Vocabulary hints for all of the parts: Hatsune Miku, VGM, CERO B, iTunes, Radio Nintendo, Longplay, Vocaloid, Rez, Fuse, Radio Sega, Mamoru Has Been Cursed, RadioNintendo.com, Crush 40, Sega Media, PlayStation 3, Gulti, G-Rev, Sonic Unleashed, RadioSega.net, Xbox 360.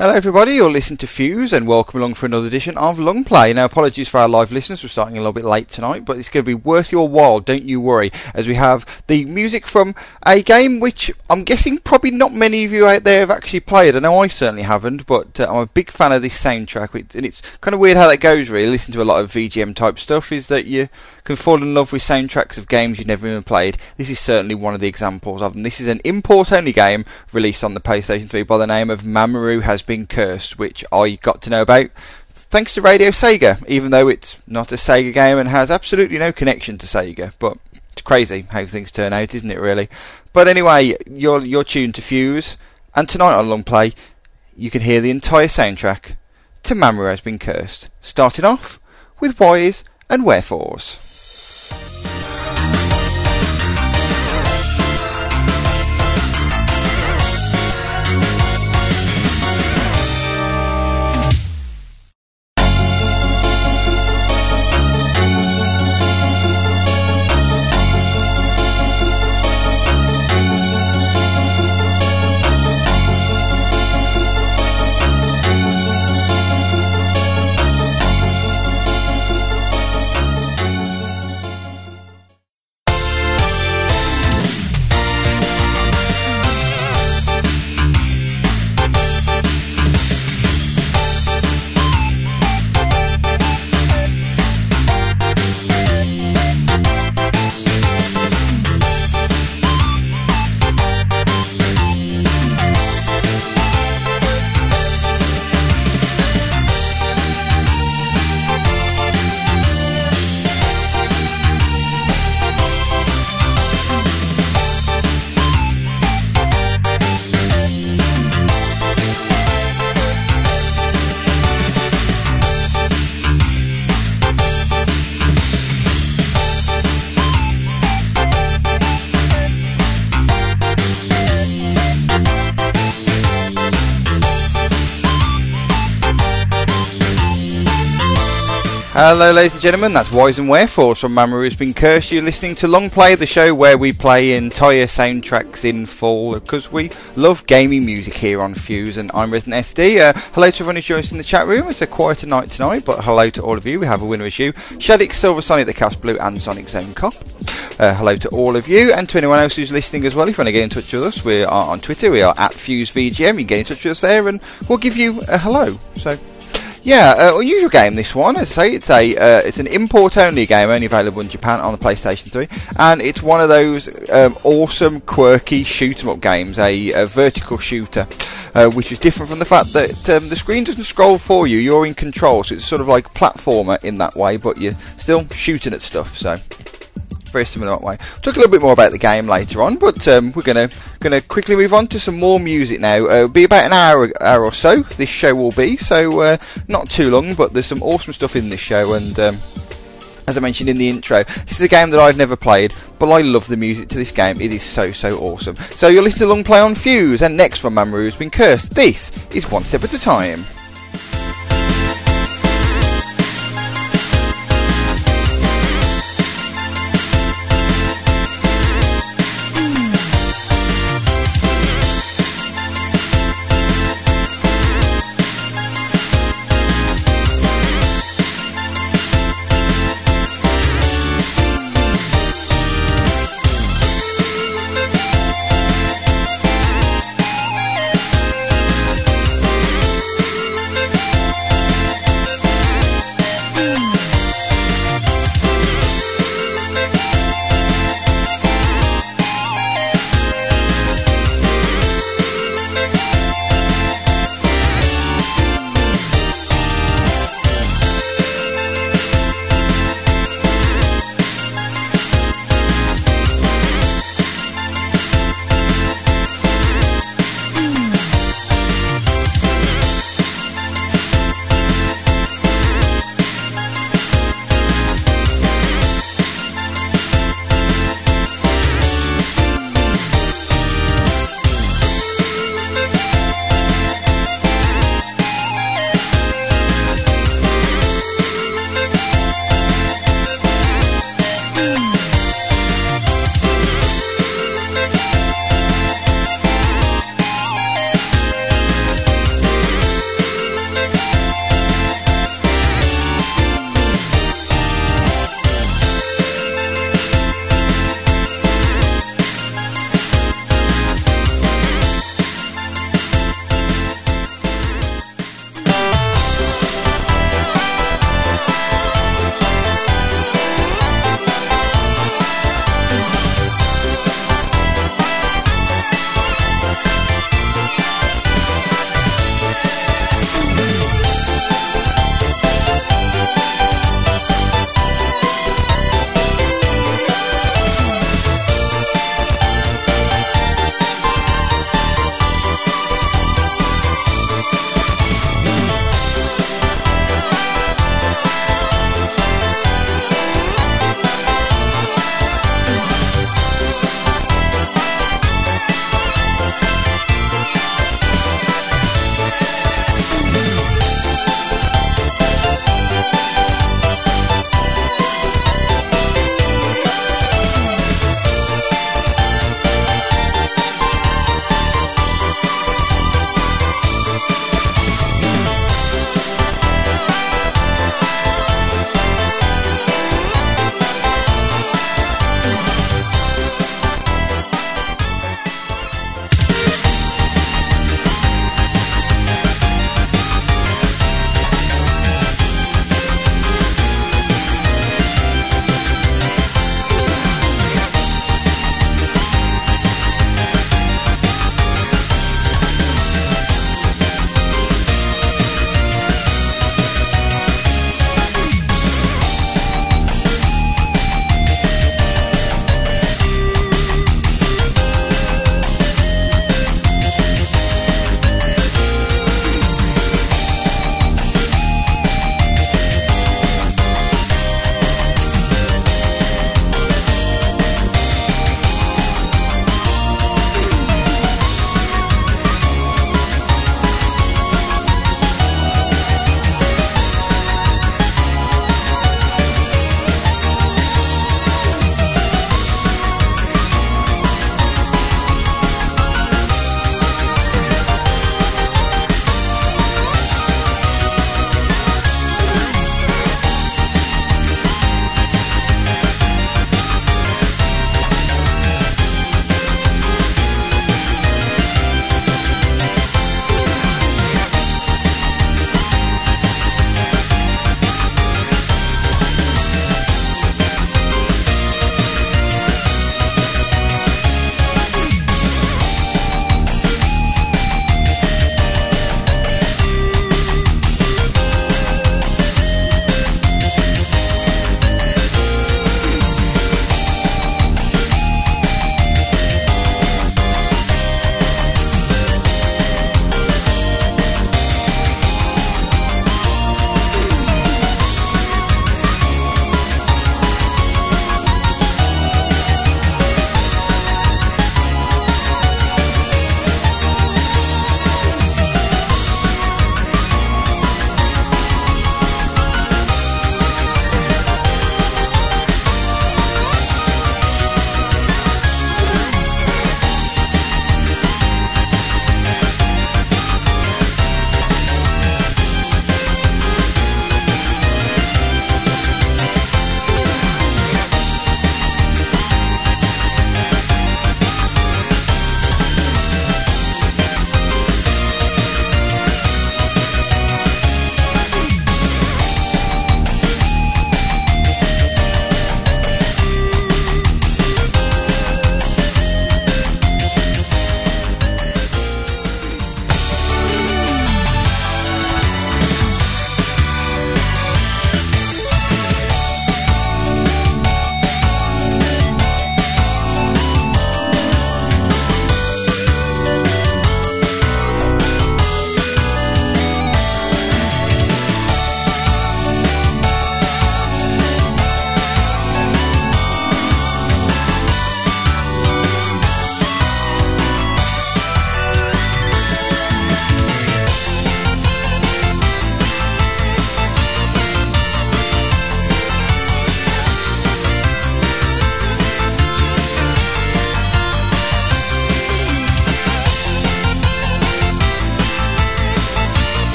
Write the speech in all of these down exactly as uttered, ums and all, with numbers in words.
Hello everybody, you're listening to Fuse and welcome along for another edition of Longplay. Now apologies for our live listeners, we're starting a little bit late tonight, but it's going to be worth your while, don't you worry, as we have the music from a game which I'm guessing probably not many of you out there have actually played. I know I certainly haven't, but uh, I'm a big fan of this soundtrack, and it's kind of weird how that goes really, listening to a lot of V G M type stuff, is that you can fall in love with soundtracks of games you've never even played. This is certainly one of the examples of them. This is an import only game released on the PlayStation three by the name of Mamoru Has Been Cursed, which I got to know about thanks to Radio Sega, even though it's not a Sega game and has absolutely no connection to Sega. But it's crazy how things turn out, isn't it, really? But anyway, you're you're tuned to Fuse, and tonight on Long Play you can hear the entire soundtrack to Mamoru Has Been Cursed, starting off with whys and wherefores. Hello ladies and gentlemen, that's Whys and Wherefores from Mamoru Has Been Cursed. You're listening to Long Play, the show where we play entire soundtracks in full, because we love gaming music here on Fuse, and I'm Rez and S D. Uh, hello to everyone who's joined us in the chat room. It's a quieter night tonight, but hello to all of you. We have a winner issue, Shadix, Silver Sonic the Cast Blue and Sonic Zone Cop. Uh, hello to all of you, and to anyone else who's listening as well. If you want to get in touch with us, we are on Twitter, we are at FuseVGM. You can get in touch with us there and we'll give you a hello. So... yeah, uh, unusual game this one. As I say, it's a uh, it's an import-only game, only available in Japan on the PlayStation three, and it's one of those um, awesome, quirky shoot-em-up games, a, a vertical shooter, uh, which is different from the fact that um, the screen doesn't scroll for you, you're in control, so it's sort of like platformer in that way, but you're still shooting at stuff, so... very similar that way. We'll talk a little bit more about the game later on, but um, we're going to going to quickly move on to some more music now. Uh, it'll be about an hour, hour or so, this show will be, so uh, not too long, but there's some awesome stuff in this show, and um, as I mentioned in the intro, this is a game that I've never played, but I love the music to this game. It is so, so awesome. So you're listening to Long Play on Fuse, and next from Mamoru Has Been Cursed, this is One Step at a Time.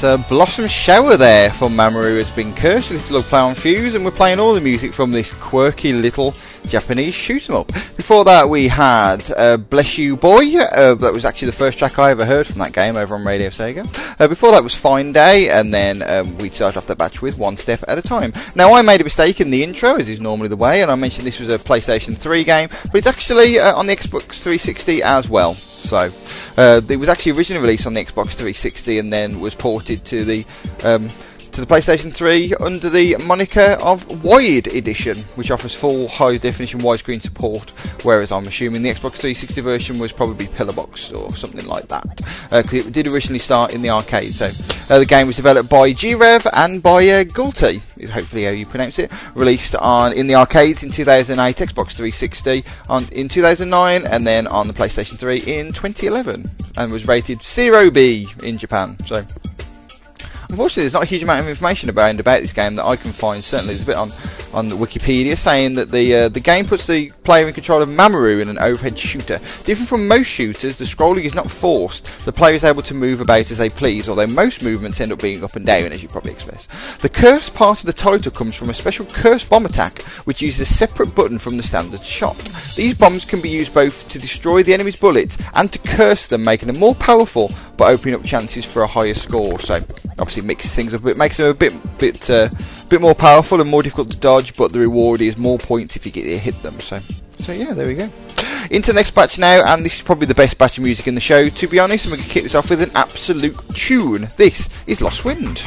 That's uh, Blossom Shower there from Mamoru Has Been Cursed, a little play on Fuse, and we're playing all the music from this quirky little Japanese shoot 'em up. Before that we had uh, Bless You Boy, uh, that was actually the first track I ever heard from that game over on Radio Sega. Uh, before that was Fine Day, and then um, we started off the batch with One Step at a Time. Now I made a mistake in the intro, as is normally the way, and I mentioned this was a PlayStation three game, but it's actually uh, on the Xbox three sixty as well. So uh, it was actually originally released on the Xbox three sixty and then was ported to the um, to the PlayStation three under the moniker of Wide Edition, which offers full high definition widescreen support, whereas I'm assuming the Xbox three sixty version was probably pillarboxed or something like that, because uh, it did originally start in the arcade. So uh, the game was developed by G-Rev and by uh, Gulti, is hopefully how you pronounce it, released on in the arcades in two thousand eight, Xbox three sixty on, in two thousand nine, and then on the PlayStation three in twenty eleven, and was rated CERO B in Japan. So unfortunately, there's not a huge amount of information around about this game that I can find. Certainly, there's a bit on, on the Wikipedia saying that the uh, the game puts the player in control of Mamoru in an overhead shooter. Different from most shooters, the scrolling is not forced. The player is able to move about as they please, although most movements end up being up and down, as you probably expect. The curse part of the title comes from a special curse bomb attack, which uses a separate button from the standard shot. These bombs can be used both to destroy the enemy's bullets and to curse them, making them more powerful, but opening up chances for a higher score. So obviously it mixes things up a bit, makes them a bit bit, uh, bit more powerful and more difficult to dodge, but the reward is more points if you get to hit them. So, so yeah, there we go. Into the next batch now, and this is probably the best batch of music in the show, to be honest, and we're going to kick this off with an absolute tune. This is Lost Wind.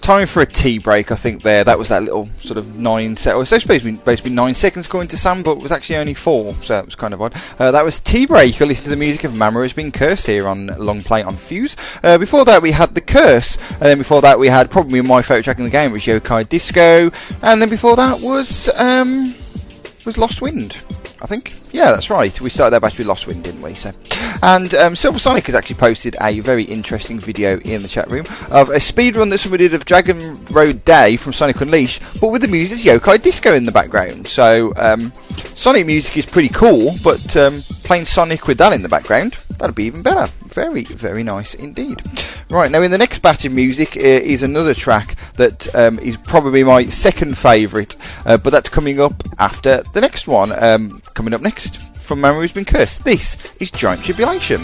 Time for a tea break, I think, there. That was that little sort of nine set. Well, it's basically, basically nine seconds, according to Sam, but it was actually only four, so that was kind of odd. Uh, that was Tea Break. You'll listen to the music of Mamoru Has Been Cursed here on Longplay on Fuse. Uh, before that, we had The Curse, and then before that, we had probably my favourite track in the game, which was Yokai Disco, and then before that was, um, was Lost Wind. I think. Yeah, that's right. We started that batch with Lost Wind, didn't we? So, and um, Silver Sonic has actually posted a very interesting video in the chat room of a speedrun that somebody did of Dragon Road Day from Sonic Unleashed, but with the music is Yokai Disco in the background. So, um, Sonic music is pretty cool, but um, playing Sonic with that in the background, that'd be even better. Very, very nice indeed. Right, now in the next batch of music uh, is another track that um, is probably my second favourite, uh, but that's coming up after the next one. Um, coming up next, from Mamoru Has Been Cursed, this is Giant Tribulation.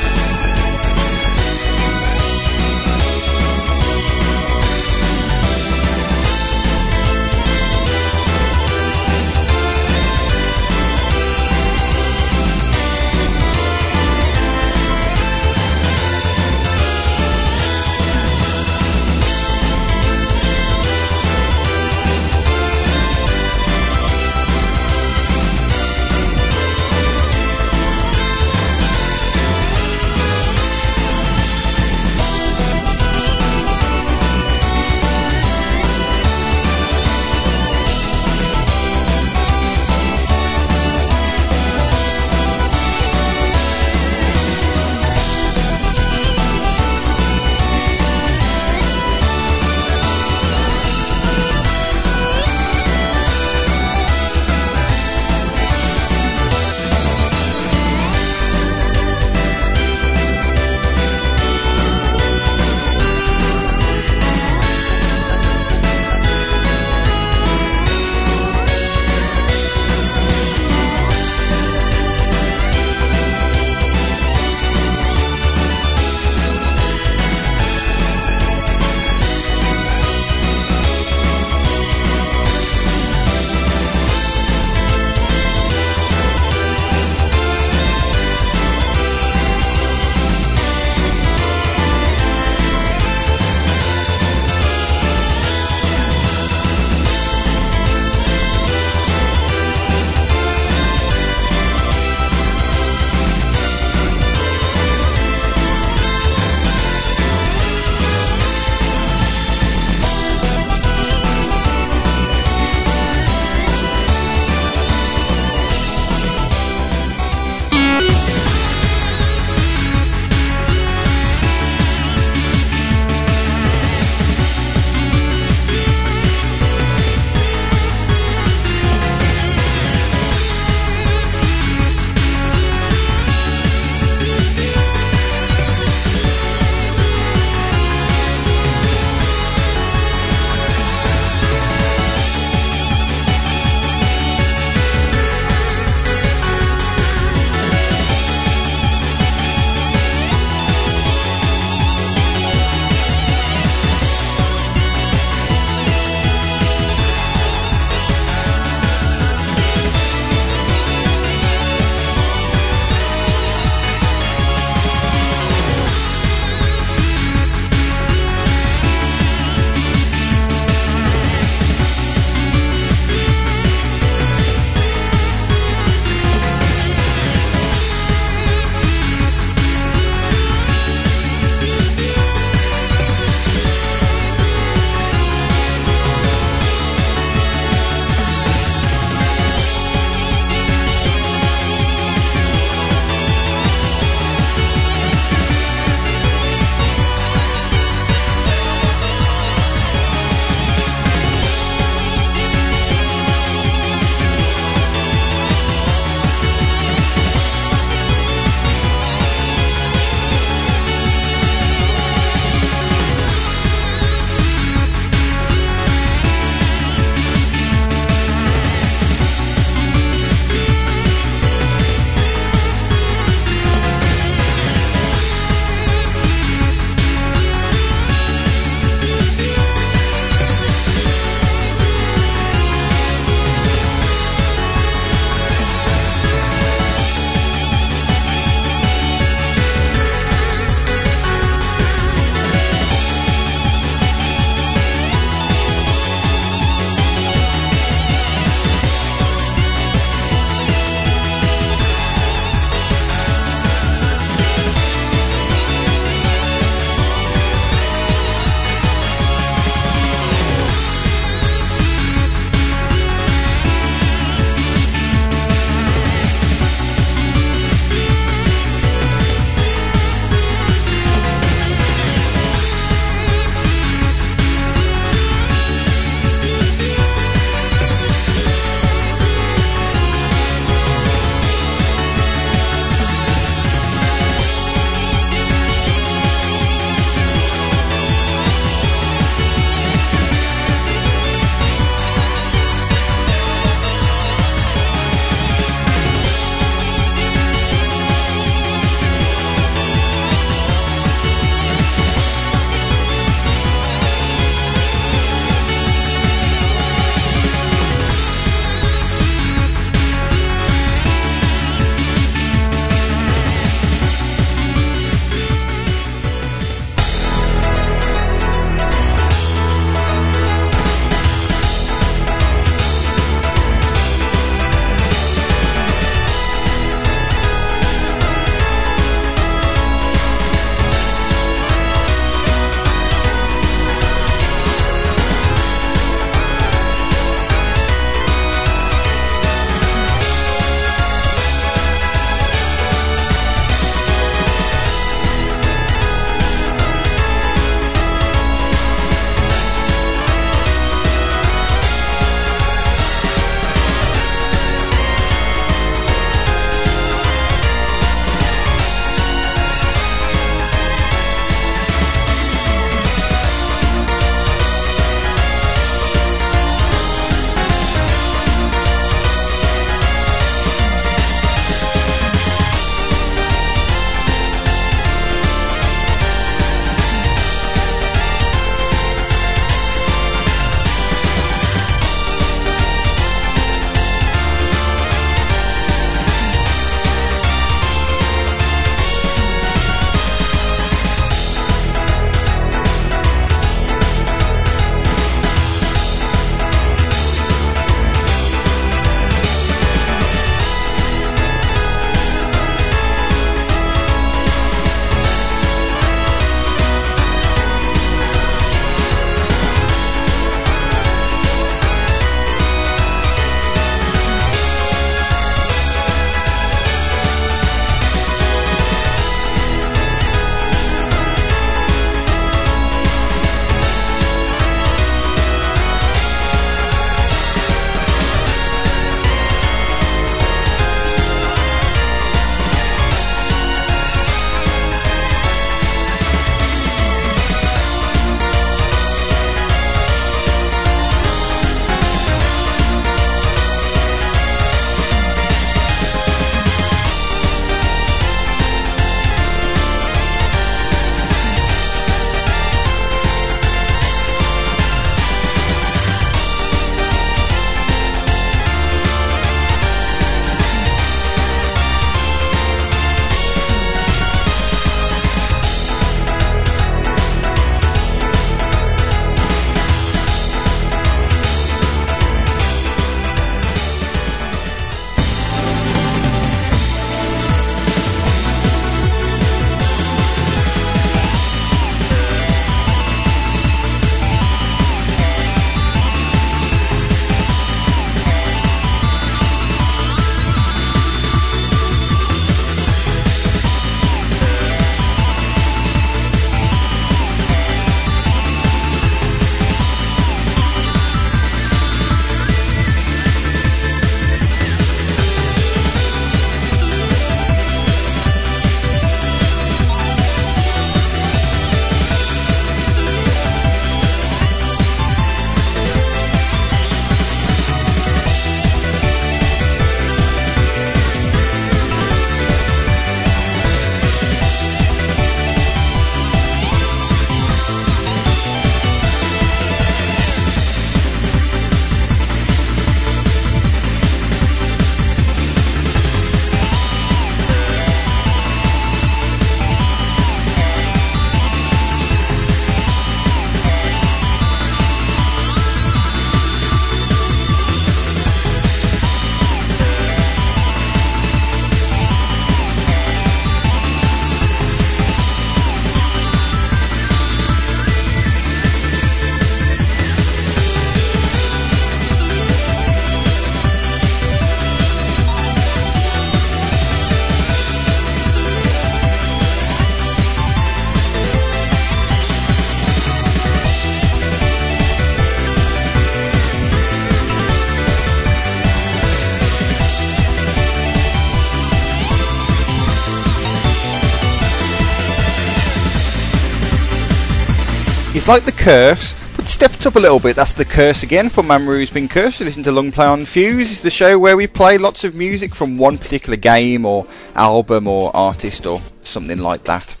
It's like the curse, but stepped up a little bit. That's the curse again for Mamoru Has Been Cursed. You listen to Longplay on Fuse. It's the show where we play lots of music from one particular game or album or artist or something like that.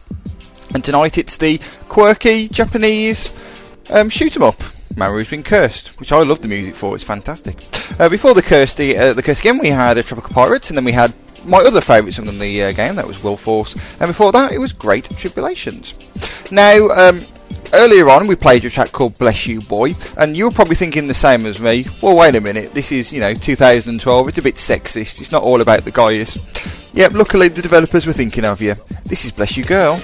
And tonight it's the quirky Japanese um, shoot 'em up. Mamoru's Been Cursed, which I love the music for, it's fantastic. Uh, before the curse, the, uh, the curse again, we had uh, Tropical Pirates, and then we had my other favourite song on the uh, game, that was Will Force, and before that it was Great Tribulations. Now, um, earlier on we played a track called Bless You Boy, and you were probably thinking the same as me, well wait a minute, this is, you know, two thousand twelve, it's a bit sexist, it's not all about the guys. Yep, luckily the developers were thinking of you. This is Bless You Girl.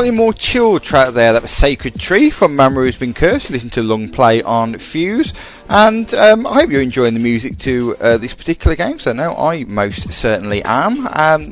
slightly more chilled track there. That was Sacred Tree from Mamoru Has Been Cursed. Listen to Longplay on Fuse. And um, I hope you're enjoying the music to uh, this particular game. So no, I most certainly am,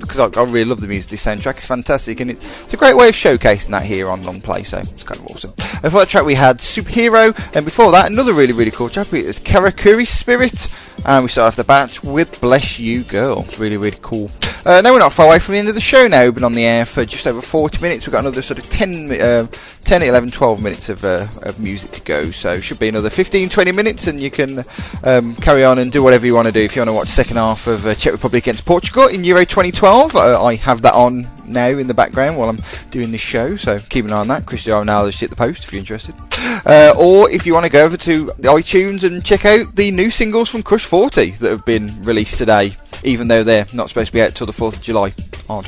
because um, I, I really love the music. This soundtrack is fantastic, and it's, it's a great way of showcasing that here on Longplay. So it's kind of awesome. And for that track we had Superhero, and before that another really really cool track. It was Karakuri Spirit, and we started off the batch with Bless You Girl. It's really really cool. Uh, now we're not far away from the end of the show now. We've been on the air for just over forty minutes. We've got another sort of ten, uh, ten eleven, twelve minutes of, uh, of music to go. So should be another fifteen, twenty minutes, and you can um, carry on and do whatever you want to do. If you want to watch the second half of uh, Czech Republic against Portugal in Euro twenty twelve, uh, I have that on now in the background while I'm doing this show, so keep an eye on that. Cristiano Ronaldo's hit the post if you're interested. Uh, or if you want to go over to iTunes and check out the new singles from Crush forty that have been released today, even though they're not supposed to be out till the fourth of July. Odd.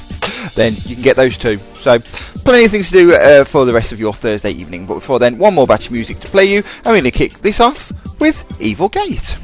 Then you can get those too. So plenty of things to do uh, for the rest of your Thursday evening, but before then one more batch of music to play you. I'm going to kick this off with Evil Gate.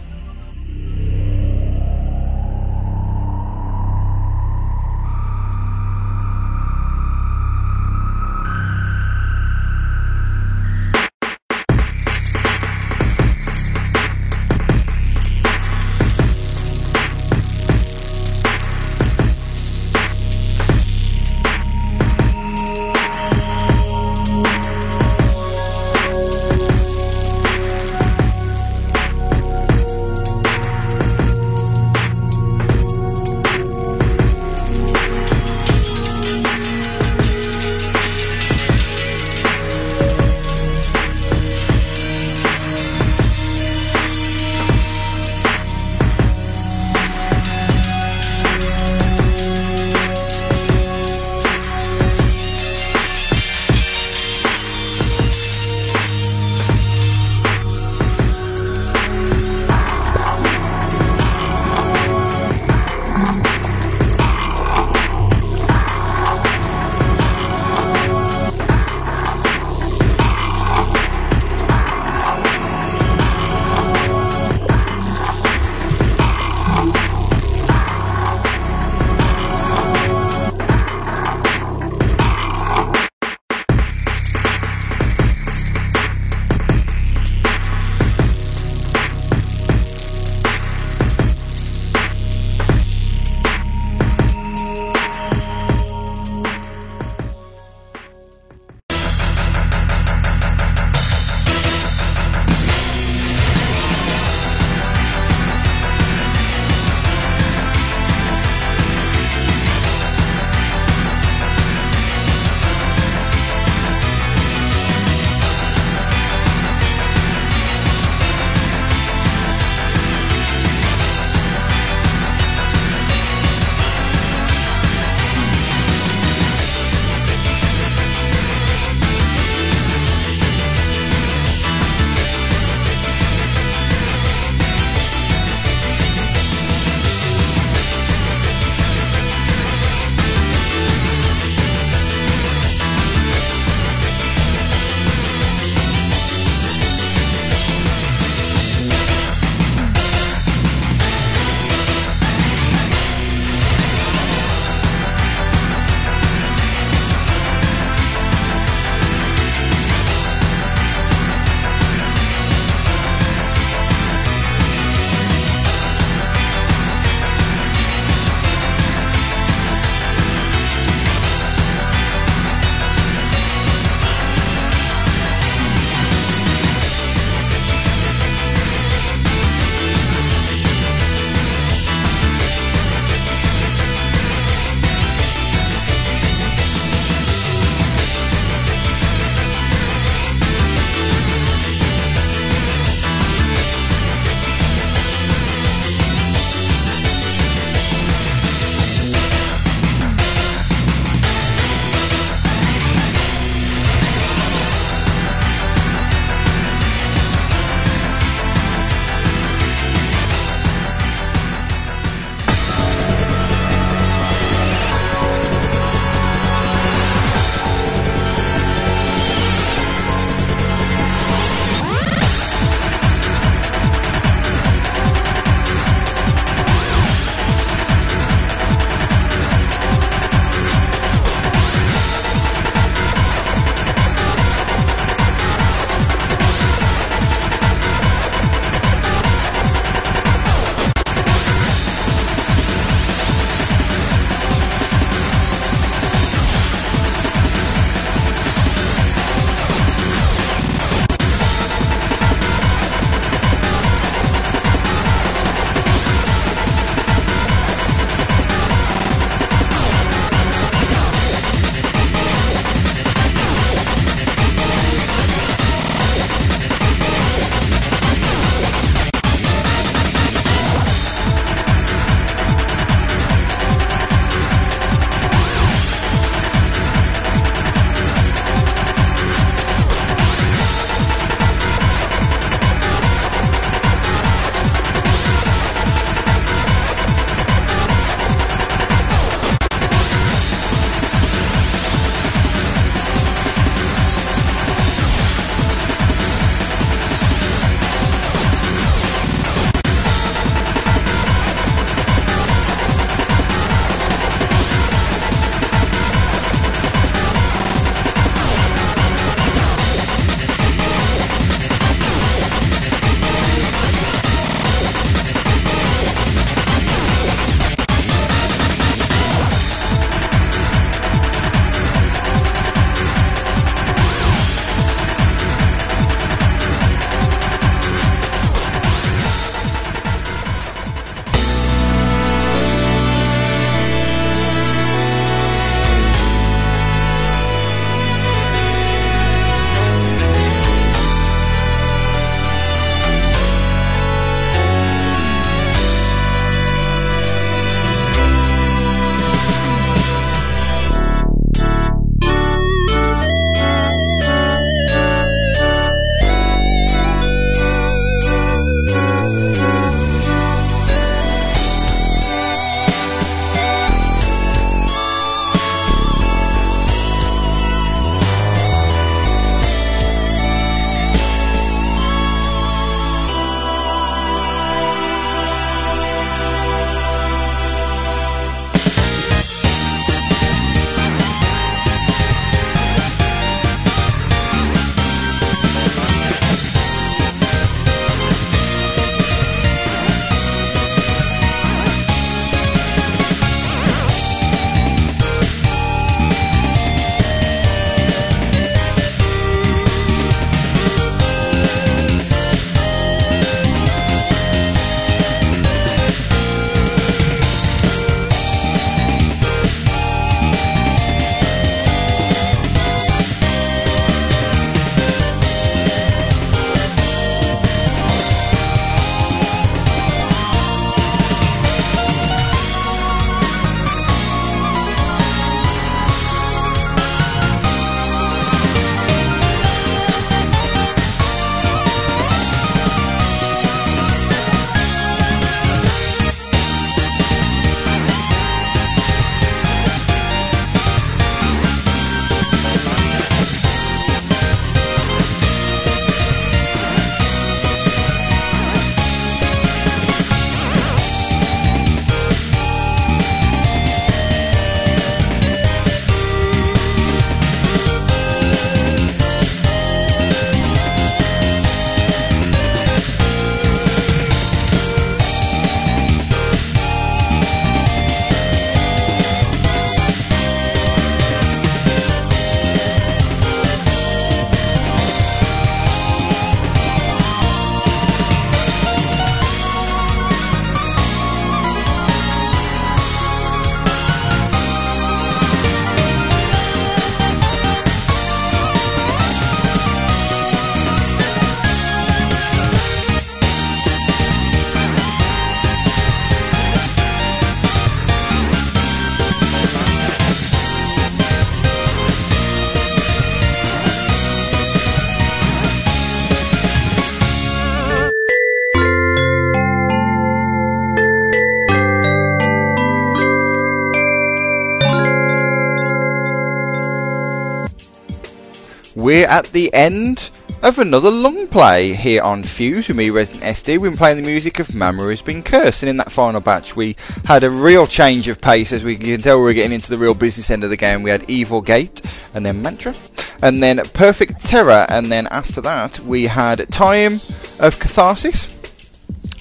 we're at the end of another long play here on Fuse with me, Rez and S D. We've been playing the music of Mamoru Has Been Cursed, and in that final batch we had a real change of pace. As we can tell, we we're getting into the real business end of the game. We had Evil Gate, and then Mantra, and then Perfect Terror, and then after that we had Time of Catharsis,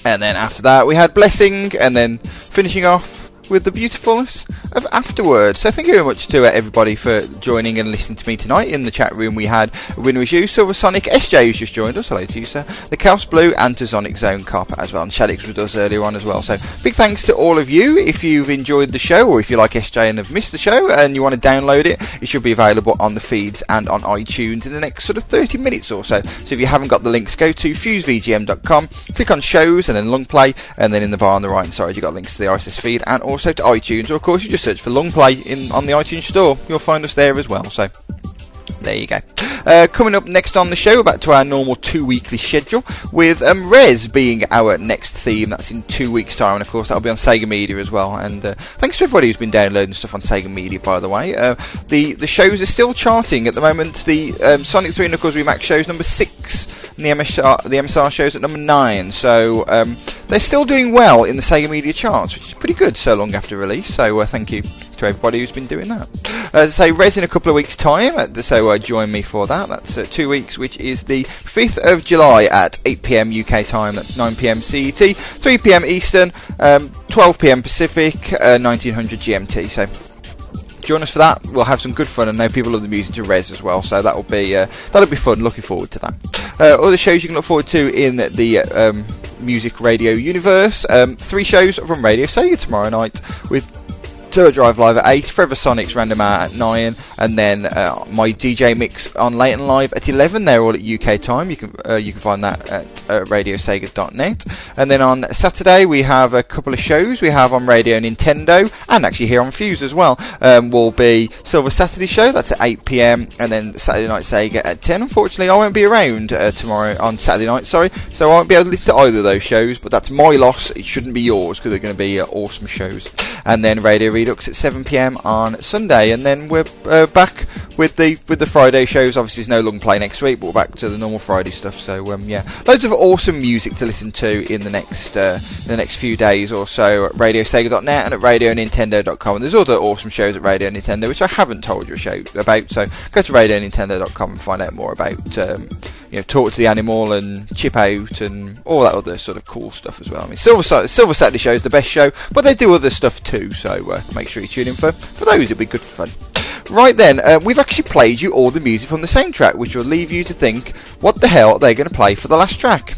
and then after that we had Blessing, and then finishing off with the beautifulness of Afterwards. So thank you very much to uh, everybody for joining and listening to me tonight. In the chat room we had Winner's You, Silver Sonic, S J who's just joined us, hello to you sir, the Chaos Blue, and to Sonic Zone Carpet as well, and Shadix with us earlier on as well. So big thanks to all of you. If you've enjoyed the show, or if you like S J and have missed the show and you want to download it, it should be available on the feeds and on iTunes in the next sort of thirty minutes or so. So if you haven't got the links, go to fuse v g m dot com, click on shows and then long play, and then in the bar on the right side you've got links to the I S S feed and all also to iTunes, or of course you just search for Longplay in on the iTunes store, you'll find us there as well. So there you go. Uh, coming up next on the show, back to our normal two-weekly schedule, with um, Rez being our next theme. That's in two weeks' time, and of course that'll be on Sega Media as well. And uh, thanks to everybody who's been downloading stuff on Sega Media, by the way. Uh, the, the shows are still charting at the moment. The um, Sonic three Knuckles Remax show's number six, and the M S R, the M S R show's at number nine. So um, they're still doing well in the Sega Media charts, which is pretty good so long after release. So uh, thank you to everybody who's been doing that. As I say, Rez in a couple of weeks' time, so uh, join me for that. That's uh, two weeks, which is the fifth of July at eight p m U K time. That's nine p m C E T, three p m Eastern, um, twelve p m Pacific, uh, nineteen hundred G M T. So join us for that. We'll have some good fun. I know people love the music to Rez as well, so that'll be uh, that'll be fun. Looking forward to that. Uh, other shows you can look forward to in the um, music radio universe. Um, three shows from Radio Sega tomorrow night with Turbo Drive Live at eight, Forever Sonic's Random Hour at nine, and then uh, my D J mix on Late and Live at eleven. They're all at U K time. You can uh, you can find that at uh, radio sega dot net. And then on Saturday we have a couple of shows. We have on Radio Nintendo, and actually here on Fuse as well, um, will be Silver Saturday show. That's at eight p m, and then Saturday Night Sega at ten. Unfortunately, I won't be around uh, tomorrow on Saturday night. Sorry, so I won't be able to listen to either of those shows. But that's my loss. It shouldn't be yours, because they're going to be uh, awesome shows. And then Radio Read at seven p m on Sunday, and then we're uh, back with the with the Friday shows. Obviously there's no long play next week, but we're back to the normal Friday stuff. So um, yeah, loads of awesome music to listen to in the next uh, in the next few days or so at radio sega dot net and at radio nintendo dot com. And there's other awesome shows at Radio Nintendo which I haven't told you a show about, so go to radio nintendo dot com and find out more about um, you know, Talk to the Animal and Chip Out and all that other sort of cool stuff as well. I mean, Silver, Silver Saturday show is the best show, but they do other stuff too, so uh, make sure you tune in for, for those. It'll be good fun. Right then, uh, we've actually played you all the music from the soundtrack, which will leave you to think, what the hell are they going to play for the last track?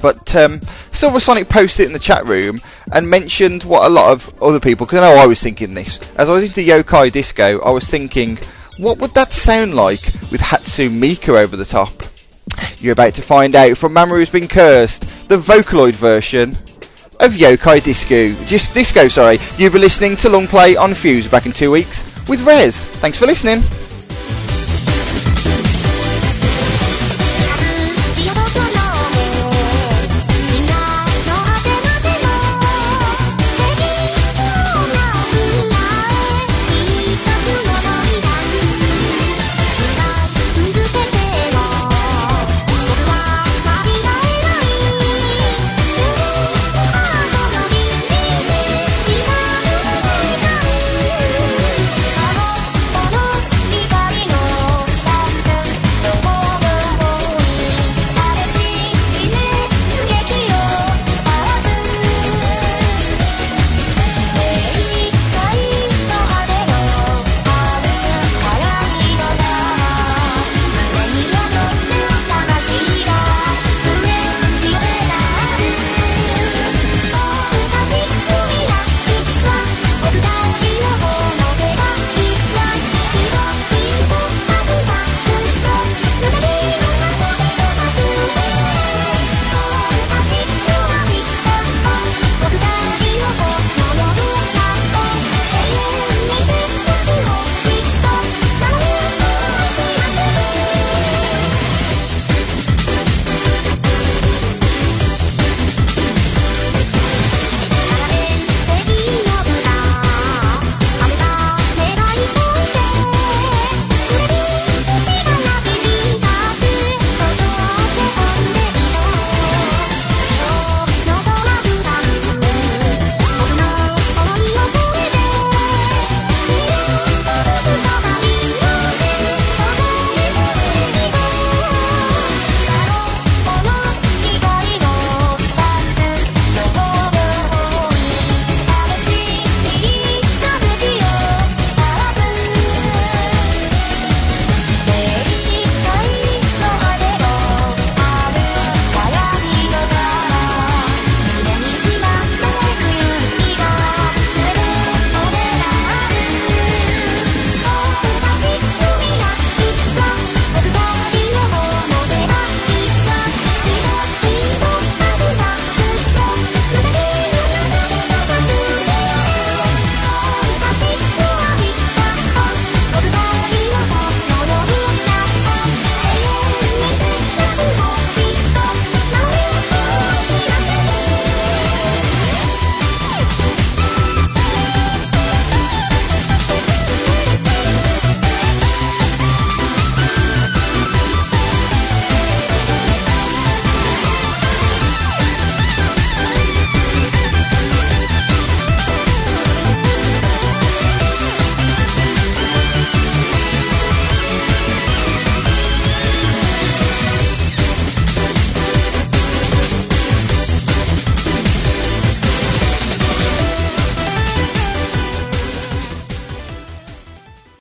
But um, Silver Sonic posted it in the chat room and mentioned what a lot of other people, because I know I was thinking this. As I was into Yokai Disco, I was thinking, what would that sound like with Hatsune Miku over the top? You're about to find out from Mamoru Has Been Cursed, the Vocaloid version of Yokai Disco. Just Disco, sorry. You've been listening to Longplay on Fuse. Back in two weeks with Rez. Thanks for listening.